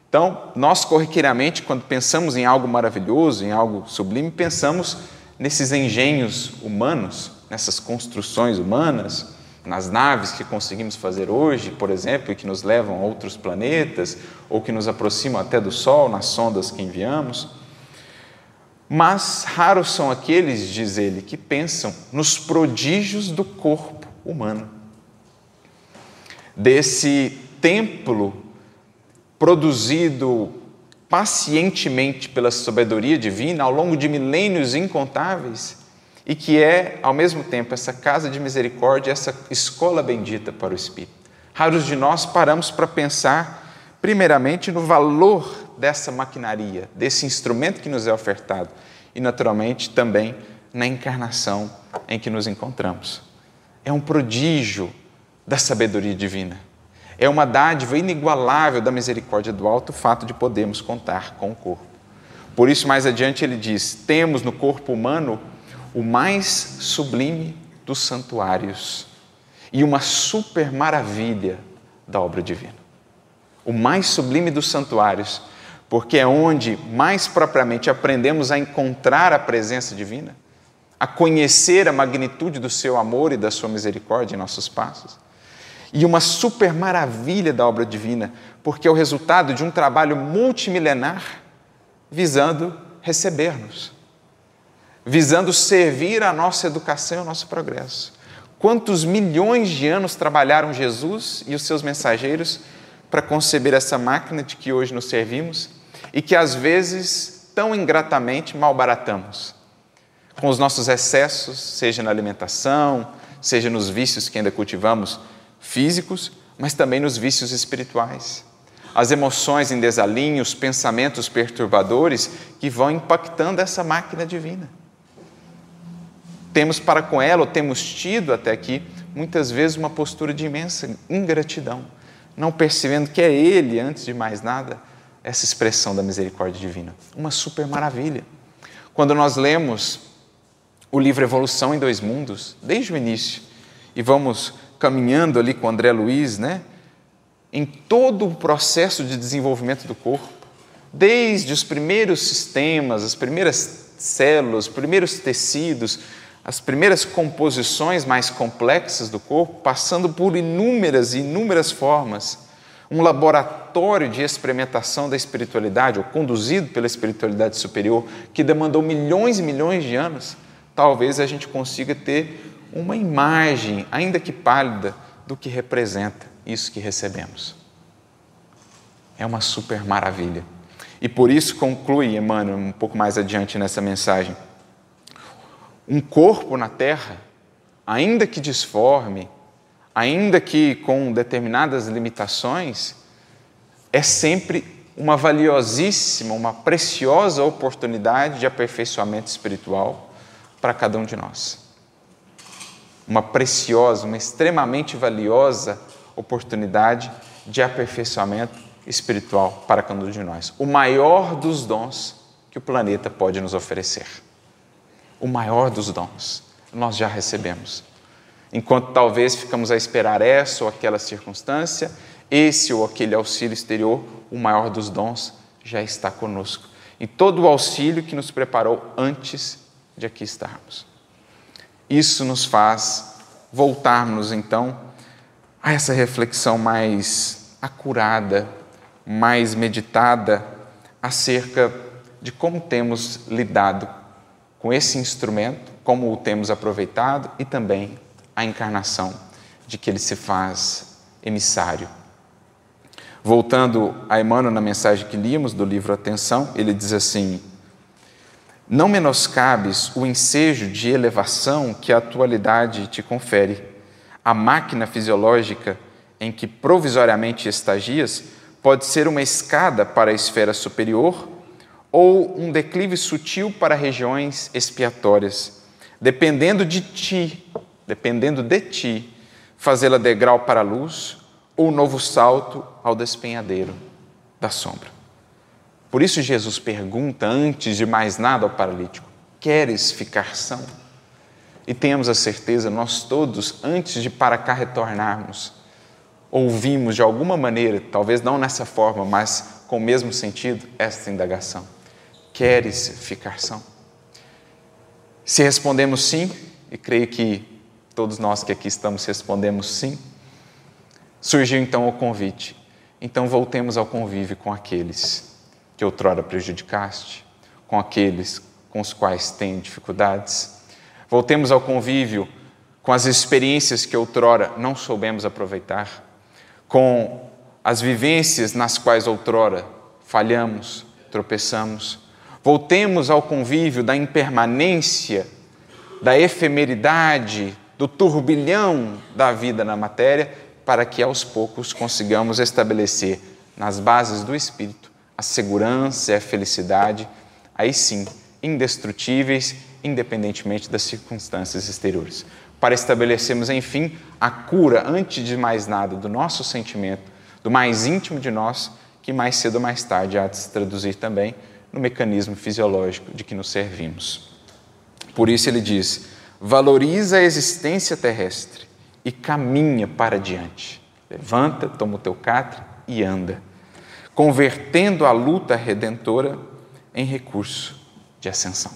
Então, nós corriqueiramente, quando pensamos em algo maravilhoso, em algo sublime, pensamos nesses engenhos humanos, nessas construções humanas, nas naves que conseguimos fazer hoje, por exemplo, e que nos levam a outros planetas, ou que nos aproximam até do Sol, nas sondas que enviamos. Mas raros são aqueles, diz ele, que pensam nos prodígios do corpo humano, desse templo produzido pacientemente pela sabedoria divina ao longo de milênios incontáveis, e que é, ao mesmo tempo, essa casa de misericórdia, essa escola bendita para o Espírito. Raros de nós paramos para pensar, primeiramente, no valor dessa maquinaria, desse instrumento que nos é ofertado, e, naturalmente, também na encarnação em que nos encontramos. É um prodígio da sabedoria divina. É uma dádiva inigualável da misericórdia do alto o fato de podermos contar com o corpo. Por isso, mais adiante, ele diz, temos no corpo humano o mais sublime dos santuários e uma super maravilha da obra divina. O mais sublime dos santuários, porque é onde mais propriamente aprendemos a encontrar a presença divina, a conhecer a magnitude do seu amor e da sua misericórdia em nossos passos. E uma super maravilha da obra divina, porque é o resultado de um trabalho multimilenar visando receber-nos, visando servir a nossa educação e o nosso progresso. Quantos milhões de anos trabalharam Jesus e os seus mensageiros para conceber essa máquina de que hoje nos servimos e que, às vezes, tão ingratamente malbaratamos, com os nossos excessos, seja na alimentação, seja nos vícios que ainda cultivamos físicos, mas também nos vícios espirituais. As emoções em desalinho, os pensamentos perturbadores que vão impactando essa máquina divina. Temos para com ela, ou temos tido até aqui, muitas vezes uma postura de imensa ingratidão, não percebendo que é Ele, antes de mais nada, essa expressão da misericórdia divina. Uma super maravilha. Quando nós lemos o livro Evolução em Dois Mundos, desde o início, e vamos caminhando ali com André Luiz, né? Em todo o processo de desenvolvimento do corpo, desde os primeiros sistemas, as primeiras células, os primeiros tecidos, as primeiras composições mais complexas do corpo, passando por inúmeras e inúmeras formas, um laboratório de experimentação da espiritualidade, ou conduzido pela espiritualidade superior, que demandou milhões e milhões de anos, talvez a gente consiga ter uma imagem, ainda que pálida, do que representa isso que recebemos. É uma super maravilha. E por isso conclui Emmanuel um pouco mais adiante nessa mensagem. Um corpo na Terra, ainda que disforme, ainda que com determinadas limitações, é sempre uma valiosíssima, uma preciosa oportunidade de aperfeiçoamento espiritual para cada um de nós. Uma preciosa, uma extremamente valiosa oportunidade de aperfeiçoamento espiritual para cada um de nós. O maior dos dons que o planeta pode nos oferecer. O maior dos dons nós já recebemos. Enquanto talvez ficamos a esperar essa ou aquela circunstância, esse ou aquele auxílio exterior, o maior dos dons já está conosco. E todo o auxílio que nos preparou antes de aqui estarmos. Isso nos faz voltarmos, então, a essa reflexão mais acurada, mais meditada, acerca de como temos lidado com esse instrumento, como o temos aproveitado e também a encarnação de que ele se faz emissário. Voltando a Emmanuel na mensagem que líamos do livro Atenção, ele diz assim: não menoscabes o ensejo de elevação que a atualidade te confere. A máquina fisiológica em que provisoriamente estagias pode ser uma escada para a esfera superior ou um declive sutil para regiões expiatórias, dependendo de ti, fazê-la degrau para a luz, ou novo salto ao despenhadeiro da sombra. Por isso Jesus pergunta, antes de mais nada, ao paralítico: queres ficar são? E temos a certeza, nós todos, antes de para cá retornarmos, ouvimos de alguma maneira, talvez não nessa forma, mas com o mesmo sentido, esta indagação: queres ficar são? Se respondemos sim, e creio que todos nós que aqui estamos respondemos sim, surgiu então o convite. Então voltemos ao convívio com aqueles que outrora prejudicaste, com aqueles com os quais têm dificuldades. Voltemos ao convívio com as experiências que outrora não soubemos aproveitar, com as vivências nas quais outrora falhamos, tropeçamos. Voltemos ao convívio da impermanência, da efemeridade, do turbilhão da vida na matéria, para que aos poucos consigamos estabelecer nas bases do Espírito a segurança e a felicidade, aí sim, indestrutíveis, independentemente das circunstâncias exteriores. Para estabelecermos, enfim, a cura, antes de mais nada, do nosso sentimento, do mais íntimo de nós, que mais cedo ou mais tarde há de se traduzir também no mecanismo fisiológico de que nos servimos. Por isso ele diz: valoriza a existência terrestre e caminha para diante. Levanta, toma o teu catre e anda, convertendo a luta redentora em recurso de ascensão.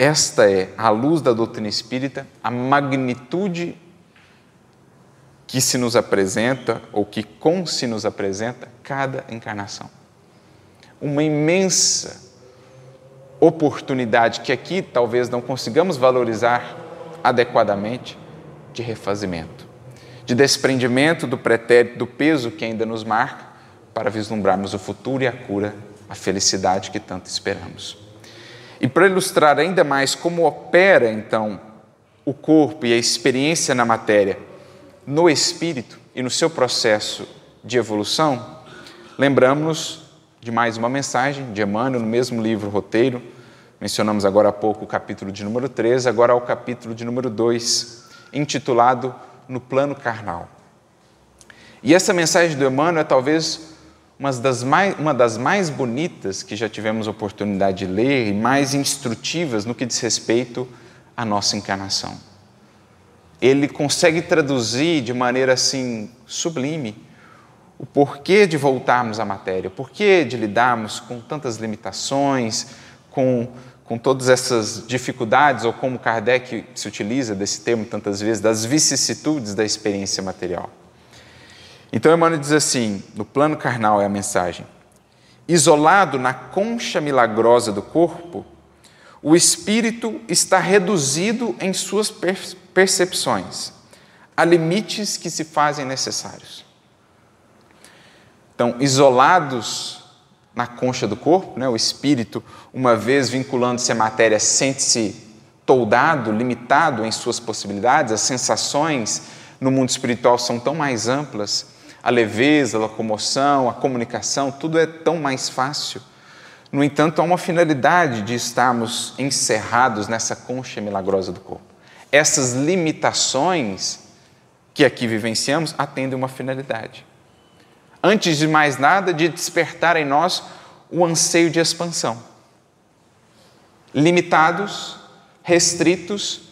Esta é, à luz da doutrina espírita, a magnitude que se nos apresenta, ou que com se nos apresenta, cada encarnação. Uma imensa oportunidade que aqui talvez não consigamos valorizar adequadamente, de refazimento, de desprendimento do pretérito, do peso que ainda nos marca, para vislumbrarmos o futuro e a cura, a felicidade que tanto esperamos. E para ilustrar ainda mais como opera, então, o corpo e a experiência na matéria, no espírito e no seu processo de evolução, lembramos-nos de mais uma mensagem de Emmanuel, no mesmo livro Roteiro. Mencionamos agora há pouco o capítulo de número 13, agora ao capítulo de número 2, intitulado No Plano Carnal. E essa mensagem do Emmanuel é talvez uma das mais bonitas que já tivemos oportunidade de ler e mais instrutivas no que diz respeito à nossa encarnação. Ele consegue traduzir de maneira assim sublime o porquê de voltarmos à matéria, o porquê de lidarmos com tantas limitações, com todas essas dificuldades, ou como Kardec se utiliza desse termo tantas vezes, das vicissitudes da experiência material. Então Emmanuel diz assim, no plano carnal é a mensagem: isolado na concha milagrosa do corpo, o espírito está reduzido em suas percepções, a limites que se fazem necessários. Então, isolados na concha do corpo, né? O espírito, uma vez vinculando-se à matéria, sente-se toldado, limitado em suas possibilidades. As sensações no mundo espiritual são tão mais amplas, a leveza, a locomoção, a comunicação, tudo é tão mais fácil. No entanto, há uma finalidade de estarmos encerrados nessa concha milagrosa do corpo. Essas limitações que aqui vivenciamos atendem uma finalidade. Antes de mais nada, de despertar em nós o anseio de expansão. Limitados, restritos,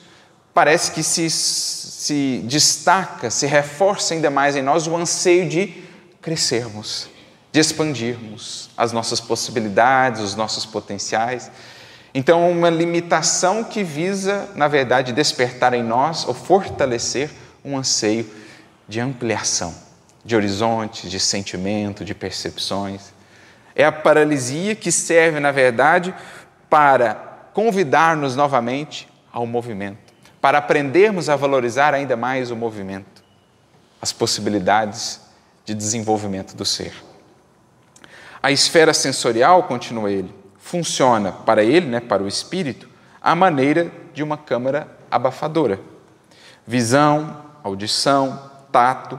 parece que se destaca, se reforça ainda mais em nós o anseio de crescermos, de expandirmos as nossas possibilidades, os nossos potenciais. Então, uma limitação que visa, na verdade, despertar em nós ou fortalecer um anseio de ampliação, de horizontes, de sentimento, de percepções. É a paralisia que serve, na verdade, para convidar-nos novamente ao movimento, para aprendermos a valorizar ainda mais o movimento, as possibilidades de desenvolvimento do ser. A esfera sensorial, continua ele, funciona para ele, né, para o espírito, à maneira de uma câmara abafadora. Visão, audição, tato,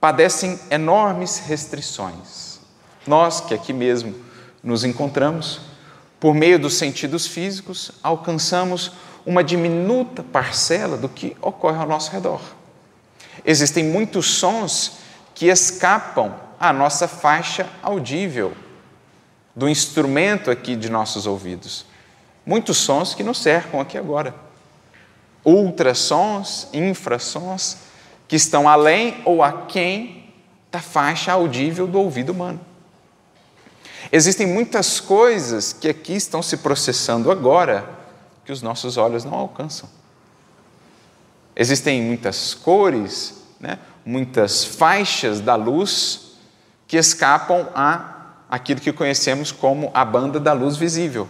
padecem enormes restrições. Nós, que aqui mesmo nos encontramos, por meio dos sentidos físicos, alcançamos uma diminuta parcela do que ocorre ao nosso redor. Existem muitos sons que escapam a nossa faixa audível, do instrumento aqui de nossos ouvidos. Muitos sons que nos cercam aqui agora. Ultrassons, infrassons, que estão além ou aquém da faixa audível do ouvido humano. Existem muitas coisas que aqui estão se processando agora, que os nossos olhos não alcançam. Existem muitas cores, né? Muitas faixas da luz que escapam àquilo que conhecemos como a banda da luz visível.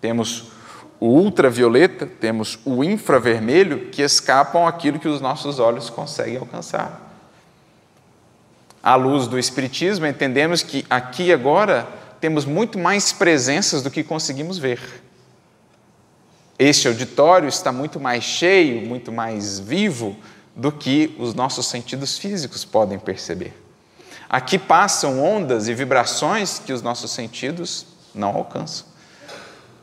Temos o ultravioleta, temos o infravermelho, que escapam àquilo que os nossos olhos conseguem alcançar. À luz do Espiritismo, entendemos que aqui e agora temos muito mais presenças do que conseguimos ver. Este auditório está muito mais cheio, muito mais vivo do que os nossos sentidos físicos podem perceber. Aqui passam ondas e vibrações que os nossos sentidos não alcançam.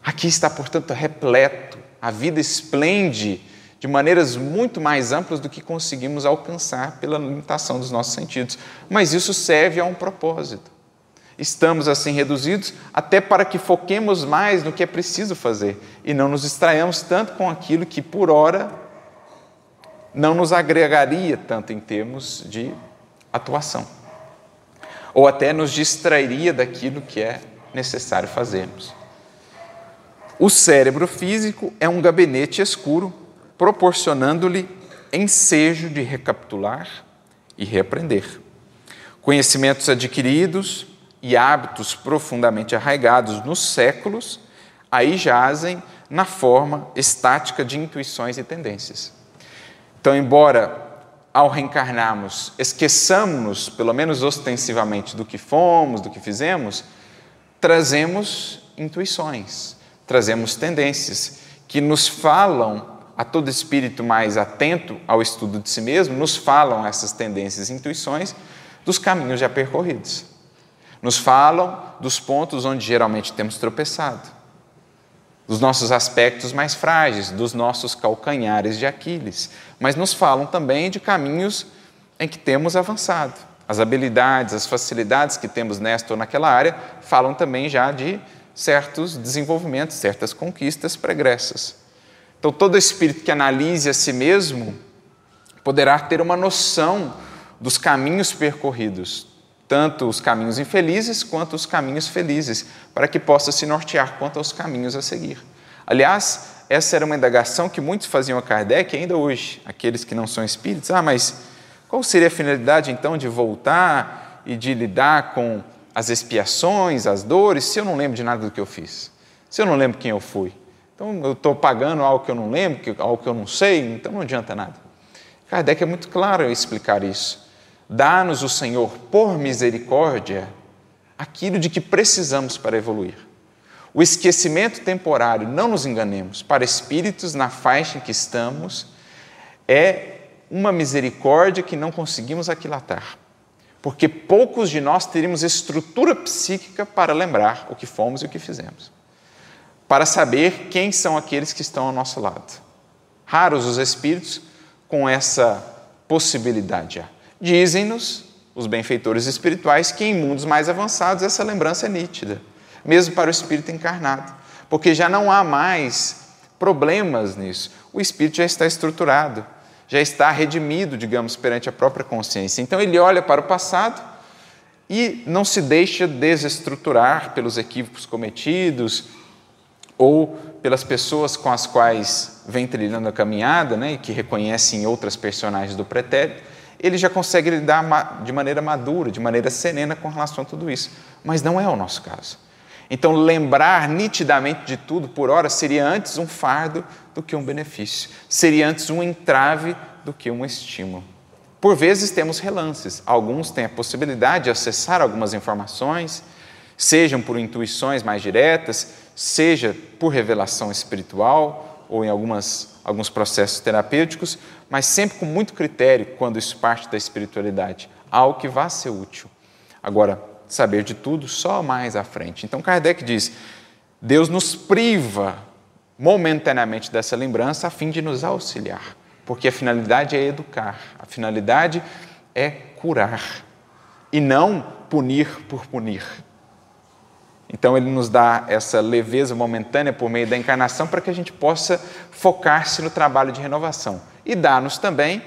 Aqui está, portanto, repleto. A vida esplende de maneiras muito mais amplas do que conseguimos alcançar pela limitação dos nossos sentidos. Mas isso serve a um propósito. Estamos, assim, reduzidos até para que foquemos mais no que é preciso fazer e não nos distraiamos tanto com aquilo que, por ora, não nos agregaria tanto em termos de atuação, ou até nos distrairia daquilo que é necessário fazermos. O cérebro físico é um gabinete escuro, proporcionando-lhe ensejo de recapitular e reaprender. Conhecimentos adquiridos e hábitos profundamente arraigados nos séculos, aí jazem na forma estática de intuições e tendências. Então, embora ao reencarnarmos, esqueçamos-nos, pelo menos ostensivamente, do que fomos, do que fizemos, trazemos intuições, trazemos tendências que nos falam, a todo espírito mais atento ao estudo de si mesmo, nos falam essas tendências e intuições dos caminhos já percorridos. Nos falam dos pontos onde geralmente temos tropeçado, dos nossos aspectos mais frágeis, dos nossos calcanhares de Aquiles, mas nos falam também de caminhos em que temos avançado. As habilidades, as facilidades que temos nesta ou naquela área falam também já de certos desenvolvimentos, certas conquistas pregressas. Então, todo espírito que analise a si mesmo poderá ter uma noção dos caminhos percorridos, tanto os caminhos infelizes quanto os caminhos felizes, para que possa se nortear quanto aos caminhos a seguir. Aliás, essa era uma indagação que muitos faziam a Kardec ainda hoje, aqueles que não são espíritos. Mas qual seria a finalidade, então, de voltar e de lidar com as expiações, as dores, se eu não lembro de nada do que eu fiz? Se eu não lembro quem eu fui? Então, eu estou pagando algo que eu não lembro, algo que eu não sei, então não adianta nada. Kardec é muito claro em explicar isso. Dá-nos o Senhor, por misericórdia, aquilo de que precisamos para evoluir. O esquecimento temporário, não nos enganemos, para espíritos na faixa em que estamos, é uma misericórdia que não conseguimos aquilatar, porque poucos de nós teríamos estrutura psíquica para lembrar o que fomos e o que fizemos, para saber quem são aqueles que estão ao nosso lado. Raros os espíritos com essa possibilidade. Dizem-nos os benfeitores espirituais que em mundos mais avançados essa lembrança é nítida, mesmo para o espírito encarnado, porque já não há mais problemas nisso. O espírito já está estruturado, já está redimido, digamos, perante a própria consciência. Então, ele olha para o passado e não se deixa desestruturar pelos equívocos cometidos ou pelas pessoas com as quais vem trilhando a caminhada, né, e que reconhecem outras personagens do pretérito. Ele já consegue lidar de maneira madura, de maneira serena com relação a tudo isso. Mas não é o nosso caso. Então, lembrar nitidamente de tudo por hora seria antes um fardo do que um benefício, seria antes um entrave do que um estímulo. Por vezes temos relances, alguns têm a possibilidade de acessar algumas informações, sejam por intuições mais diretas, seja por revelação espiritual ou em alguns processos terapêuticos, mas sempre com muito critério quando isso parte da espiritualidade, algo que vá ser útil. Agora, saber de tudo só mais à frente. Então, Kardec diz, Deus nos priva momentaneamente dessa lembrança a fim de nos auxiliar, porque a finalidade é educar, a finalidade é curar e não punir por punir. Então, ele nos dá essa leveza momentânea por meio da encarnação para que a gente possa focar-se no trabalho de renovação e dá-nos também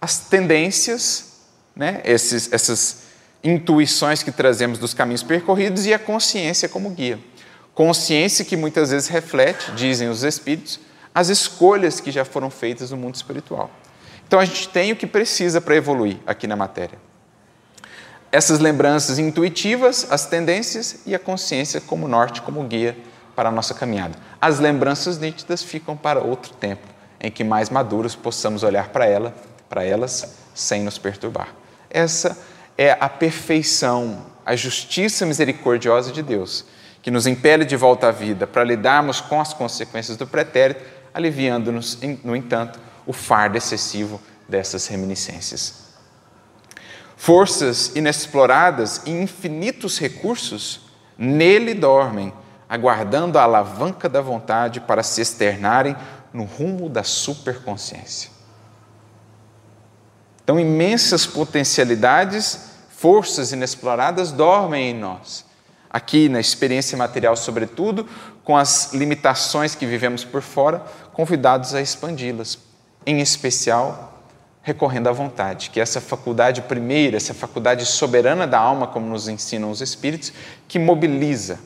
as tendências, né, essas intuições que trazemos dos caminhos percorridos e a consciência como guia. Consciência que muitas vezes reflete, dizem os espíritos, as escolhas que já foram feitas no mundo espiritual. Então, a gente tem o que precisa para evoluir aqui na matéria. Essas lembranças intuitivas, as tendências e a consciência como norte, como guia para a nossa caminhada. As lembranças nítidas ficam para outro tempo, em que mais maduros possamos olhar para elas sem nos perturbar. Essa é a perfeição, a justiça misericordiosa de Deus, que nos impele de volta à vida para lidarmos com as consequências do pretérito, aliviando-nos, no entanto, o fardo excessivo dessas reminiscências. Forças inexploradas e infinitos recursos nele dormem, aguardando a alavanca da vontade para se externarem no rumo da superconsciência. Então, imensas potencialidades, forças inexploradas dormem em nós. Aqui, na experiência material, sobretudo, com as limitações que vivemos por fora, convidados a expandi-las, em especial recorrendo à vontade, que é essa faculdade primeira, essa faculdade soberana da alma, como nos ensinam os espíritos, que mobiliza,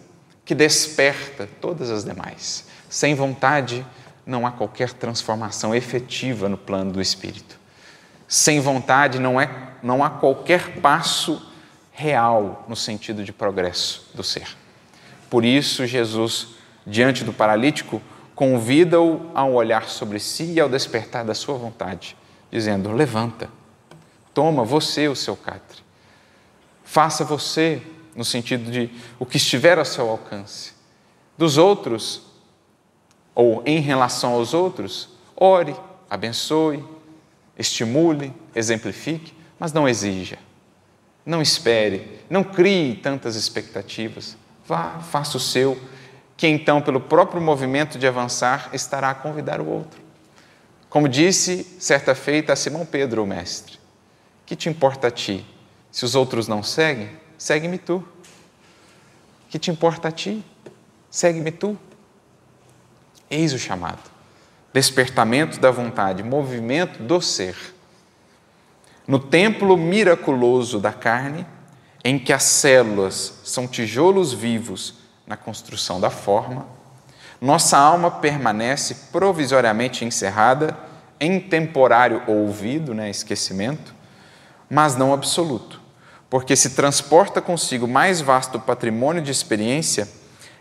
que desperta todas as demais. Sem vontade, não há qualquer transformação efetiva no plano do espírito. Sem vontade, não há qualquer passo real no sentido de progresso do ser. Por isso, Jesus, diante do paralítico, convida-o a um olhar sobre si e ao despertar da sua vontade, dizendo, levanta, toma você o seu catre, faça você, no sentido de o que estiver ao seu alcance. Dos outros, ou em relação aos outros, ore, abençoe, estimule, exemplifique, mas não exija. Não espere, não crie tantas expectativas. Vá, faça o seu, que então, pelo próprio movimento de avançar, estará a convidar o outro. Como disse, certa feita, a Simão Pedro, o mestre, que te importa a ti? Se os outros não seguem, segue-me tu. Que te importa a ti? Segue-me tu. Eis o chamado. Despertamento da vontade, movimento do ser. No templo miraculoso da carne, em que as células são tijolos vivos na construção da forma, nossa alma permanece provisoriamente encerrada em temporário ouvido, né, esquecimento, mas não absoluto, porque se transporta consigo mais vasto patrimônio de experiência,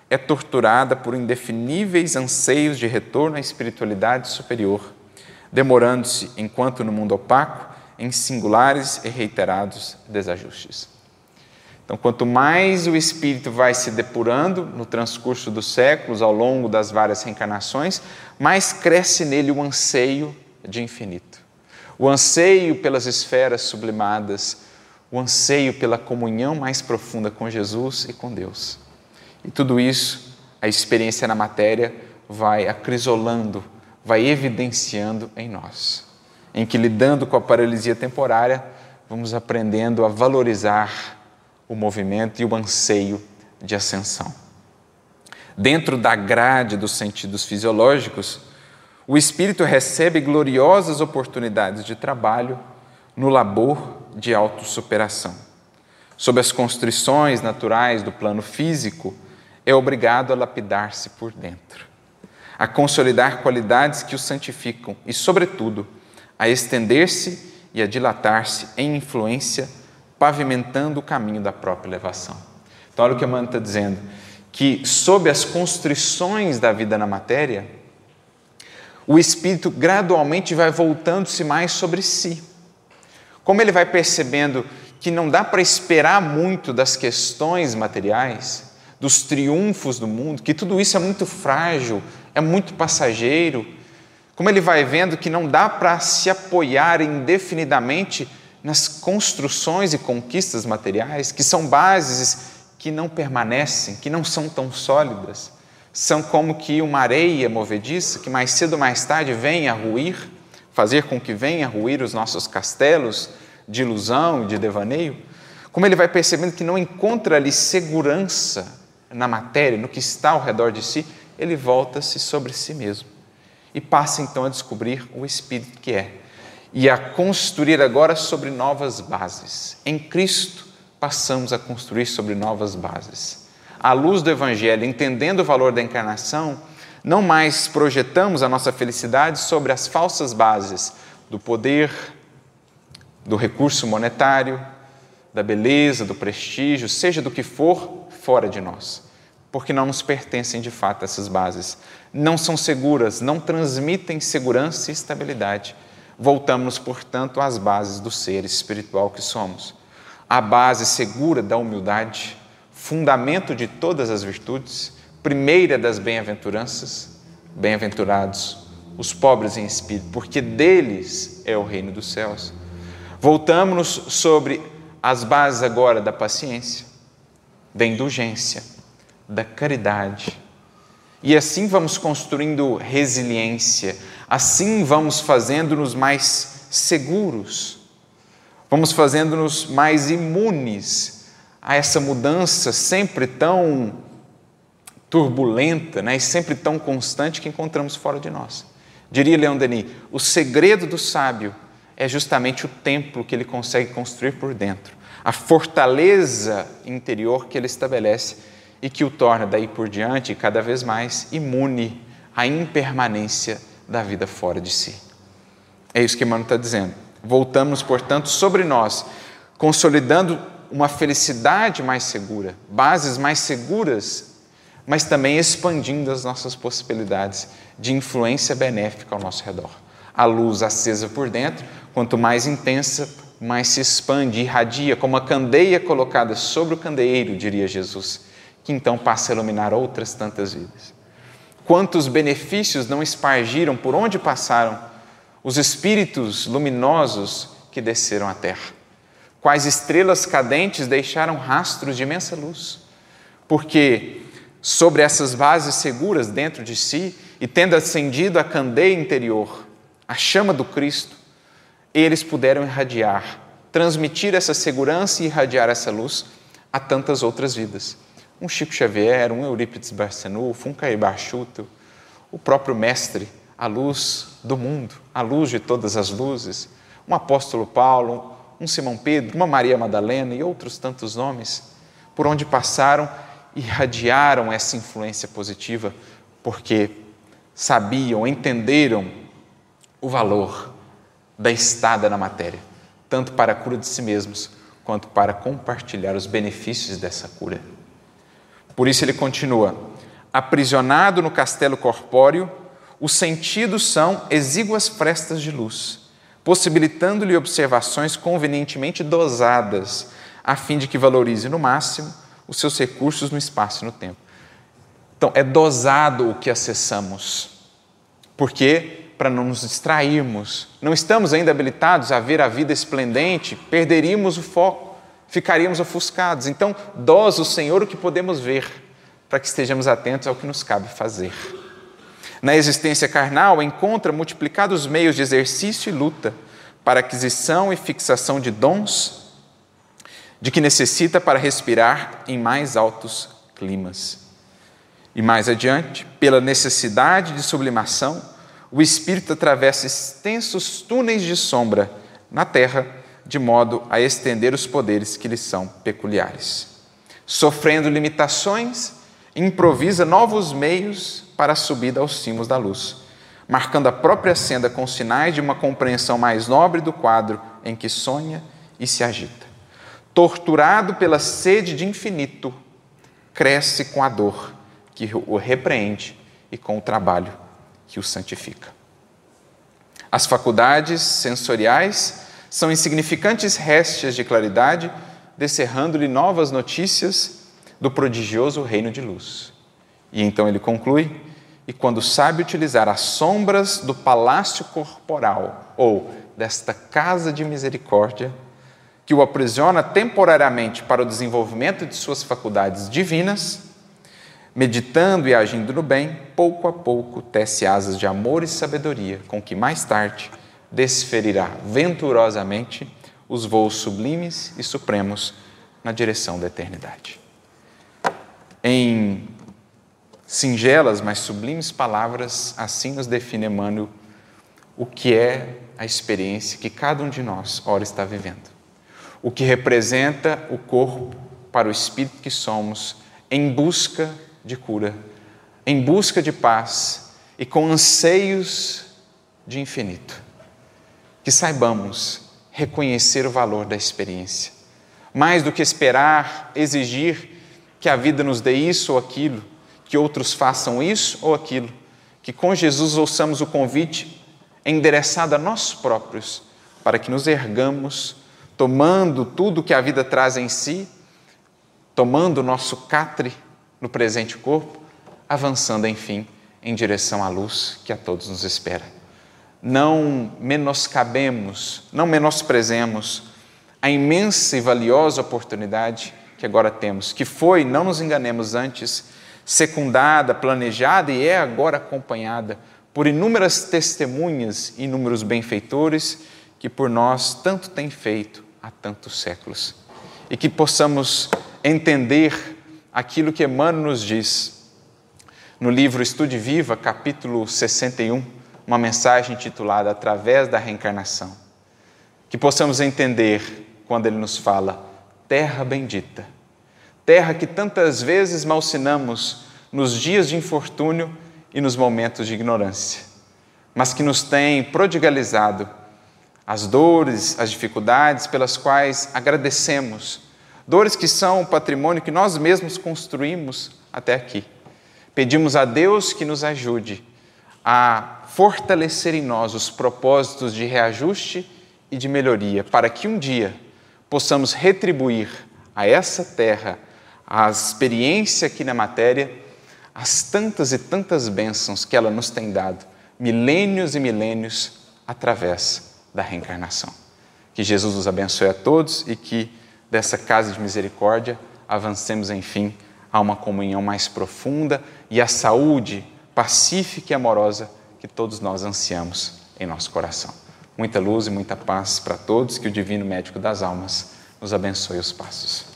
é torturada por indefiníveis anseios de retorno à espiritualidade superior, demorando-se, enquanto no mundo opaco, em singulares e reiterados desajustes. Então, quanto mais o espírito vai se depurando no transcurso dos séculos, ao longo das várias reencarnações, mais cresce nele o anseio de infinito. O anseio pelas esferas sublimadas, o anseio pela comunhão mais profunda com Jesus e com Deus. E tudo isso, a experiência na matéria vai acrisolando, vai evidenciando em nós. Em que, lidando com a paralisia temporária, vamos aprendendo a valorizar o movimento e o anseio de ascensão. Dentro da grade dos sentidos fisiológicos, o espírito recebe gloriosas oportunidades de trabalho no labor de autossuperação. Sob as constrições naturais do plano físico, é obrigado a lapidar-se por dentro, a consolidar qualidades que o santificam e, sobretudo, a estender-se e a dilatar-se em influência, pavimentando o caminho da própria elevação. Então, olha o que a Emmanuel está dizendo, que sob as constrições da vida na matéria, o espírito gradualmente vai voltando-se mais sobre si. Como ele vai percebendo que não dá para esperar muito das questões materiais, dos triunfos do mundo, que tudo isso é muito frágil, é muito passageiro, como ele vai vendo que não dá para se apoiar indefinidamente nas construções e conquistas materiais, que são bases que não permanecem, que não são tão sólidas, são como que uma areia movediça, que mais cedo ou mais tarde vem a ruir, fazer com que venha a ruir os nossos castelos de ilusão e de devaneio. Como ele vai percebendo que não encontra ali segurança na matéria, no que está ao redor de si, ele volta-se sobre si mesmo e passa então a descobrir o espírito que é e a construir agora sobre novas bases. Em Cristo passamos a construir sobre novas bases. À luz do Evangelho, entendendo o valor da encarnação, não mais projetamos a nossa felicidade sobre as falsas bases do poder, do recurso monetário, da beleza, do prestígio, seja do que for fora de nós, porque não nos pertencem de fato essas bases. Não são seguras, não transmitem segurança e estabilidade. Voltamos, portanto, às bases do ser espiritual que somos. A base segura da humildade, fundamento de todas as virtudes, primeira das bem-aventuranças, bem-aventurados os pobres em espírito, porque deles é o reino dos céus. Voltamos sobre as bases agora da paciência, da indulgência, da caridade. E assim vamos construindo resiliência, assim vamos fazendo-nos mais seguros, vamos fazendo-nos mais imunes a essa mudança sempre tão turbulenta, né? E sempre tão constante que encontramos fora de nós. Diria Léon Denis, o segredo do sábio é justamente o templo que ele consegue construir por dentro, a fortaleza interior que ele estabelece e que o torna, daí por diante, cada vez mais imune à impermanência da vida fora de si. É isso que Emmanuel está dizendo. Voltamos, portanto, sobre nós, consolidando uma felicidade mais segura, bases mais seguras, mas também expandindo as nossas possibilidades de influência benéfica ao nosso redor. A luz acesa por dentro, quanto mais intensa, mais se expande, irradia, como a candeia colocada sobre o candeeiro, diria Jesus, que então passa a iluminar outras tantas vidas. Quantos benefícios não espargiram por onde passaram os espíritos luminosos que desceram à terra? Quais estrelas cadentes deixaram rastros de imensa luz? Porque sobre essas bases seguras dentro de si e tendo acendido a candeia interior, a chama do Cristo, eles puderam irradiar, transmitir essa segurança e irradiar essa luz a tantas outras vidas. Um Chico Xavier, um Eurípides Barcenuf, um Kai Barchuto, o próprio Mestre, a luz do mundo, a luz de todas as luzes, um apóstolo Paulo, um Simão Pedro, uma Maria Madalena e outros tantos nomes, por onde passaram, irradiaram essa influência positiva, porque sabiam, entenderam o valor da estada na matéria, tanto para a cura de si mesmos, quanto para compartilhar os benefícios dessa cura. Por isso ele continua, aprisionado no castelo corpóreo, os sentidos são exíguas frestas de luz, possibilitando-lhe observações convenientemente dosadas, a fim de que valorize no máximo os seus recursos no espaço e no tempo. Então, é dosado o que acessamos, porque, para não nos distrairmos, não estamos ainda habilitados a ver a vida esplendente, perderíamos o foco, ficaríamos ofuscados. Então, dose o Senhor o que podemos ver, para que estejamos atentos ao que nos cabe fazer. Na existência carnal, encontra multiplicados meios de exercício e luta para aquisição e fixação de dons de que necessita para respirar em mais altos climas. E mais adiante, pela necessidade de sublimação, o espírito atravessa extensos túneis de sombra na terra, de modo a estender os poderes que lhe são peculiares. Sofrendo limitações, improvisa novos meios para a subida aos cimos da luz, marcando a própria senda com sinais de uma compreensão mais nobre do quadro em que sonha e se agita. Torturado pela sede de infinito, cresce com a dor que o repreende e com o trabalho que o santifica. As faculdades sensoriais são insignificantes restes de claridade, descerrando-lhe novas notícias do prodigioso reino de luz. E então ele conclui, e quando sabe utilizar as sombras do palácio corporal ou desta casa de misericórdia, que o aprisiona temporariamente para o desenvolvimento de suas faculdades divinas, meditando e agindo no bem, pouco a pouco tece asas de amor e sabedoria, com que mais tarde desferirá venturosamente os voos sublimes e supremos na direção da eternidade. Em singelas, mas sublimes palavras, assim nos define Emmanuel o que é a experiência que cada um de nós ora está vivendo. O que representa o corpo para o espírito que somos em busca de cura, em busca de paz e com anseios de infinito. Que saibamos reconhecer o valor da experiência. Mais do que esperar, exigir que a vida nos dê isso ou aquilo, que outros façam isso ou aquilo, que com Jesus ouçamos o convite endereçado a nós próprios, para que nos ergamos, tomando tudo que a vida traz em si, tomando o nosso catre no presente corpo, avançando, enfim, em direção à luz que a todos nos espera. Não menoscabemos, não menosprezemos a imensa e valiosa oportunidade que agora temos, que foi, não nos enganemos antes, secundada, planejada e é agora acompanhada por inúmeras testemunhas e inúmeros benfeitores que por nós tanto têm feito há tantos séculos. E que possamos entender aquilo que Emmanuel nos diz no livro Estude Viva, capítulo 61, uma mensagem intitulada Através da Reencarnação. Que possamos entender quando ele nos fala, terra bendita, terra que tantas vezes malsinamos nos dias de infortúnio e nos momentos de ignorância, mas que nos tem prodigalizado as dores, as dificuldades pelas quais agradecemos, dores que são o patrimônio que nós mesmos construímos até aqui. Pedimos a Deus que nos ajude a fortalecer em nós os propósitos de reajuste e de melhoria, para que um dia possamos retribuir a essa terra, a experiência aqui na matéria, as tantas e tantas bênçãos que ela nos tem dado, milênios e milênios, através da reencarnação. Que Jesus os abençoe a todos e que dessa casa de misericórdia avancemos, enfim, a uma comunhão mais profunda e à saúde pacífica e amorosa que todos nós ansiamos em nosso coração. Muita luz e muita paz para todos, que o Divino Médico das Almas nos abençoe os passos.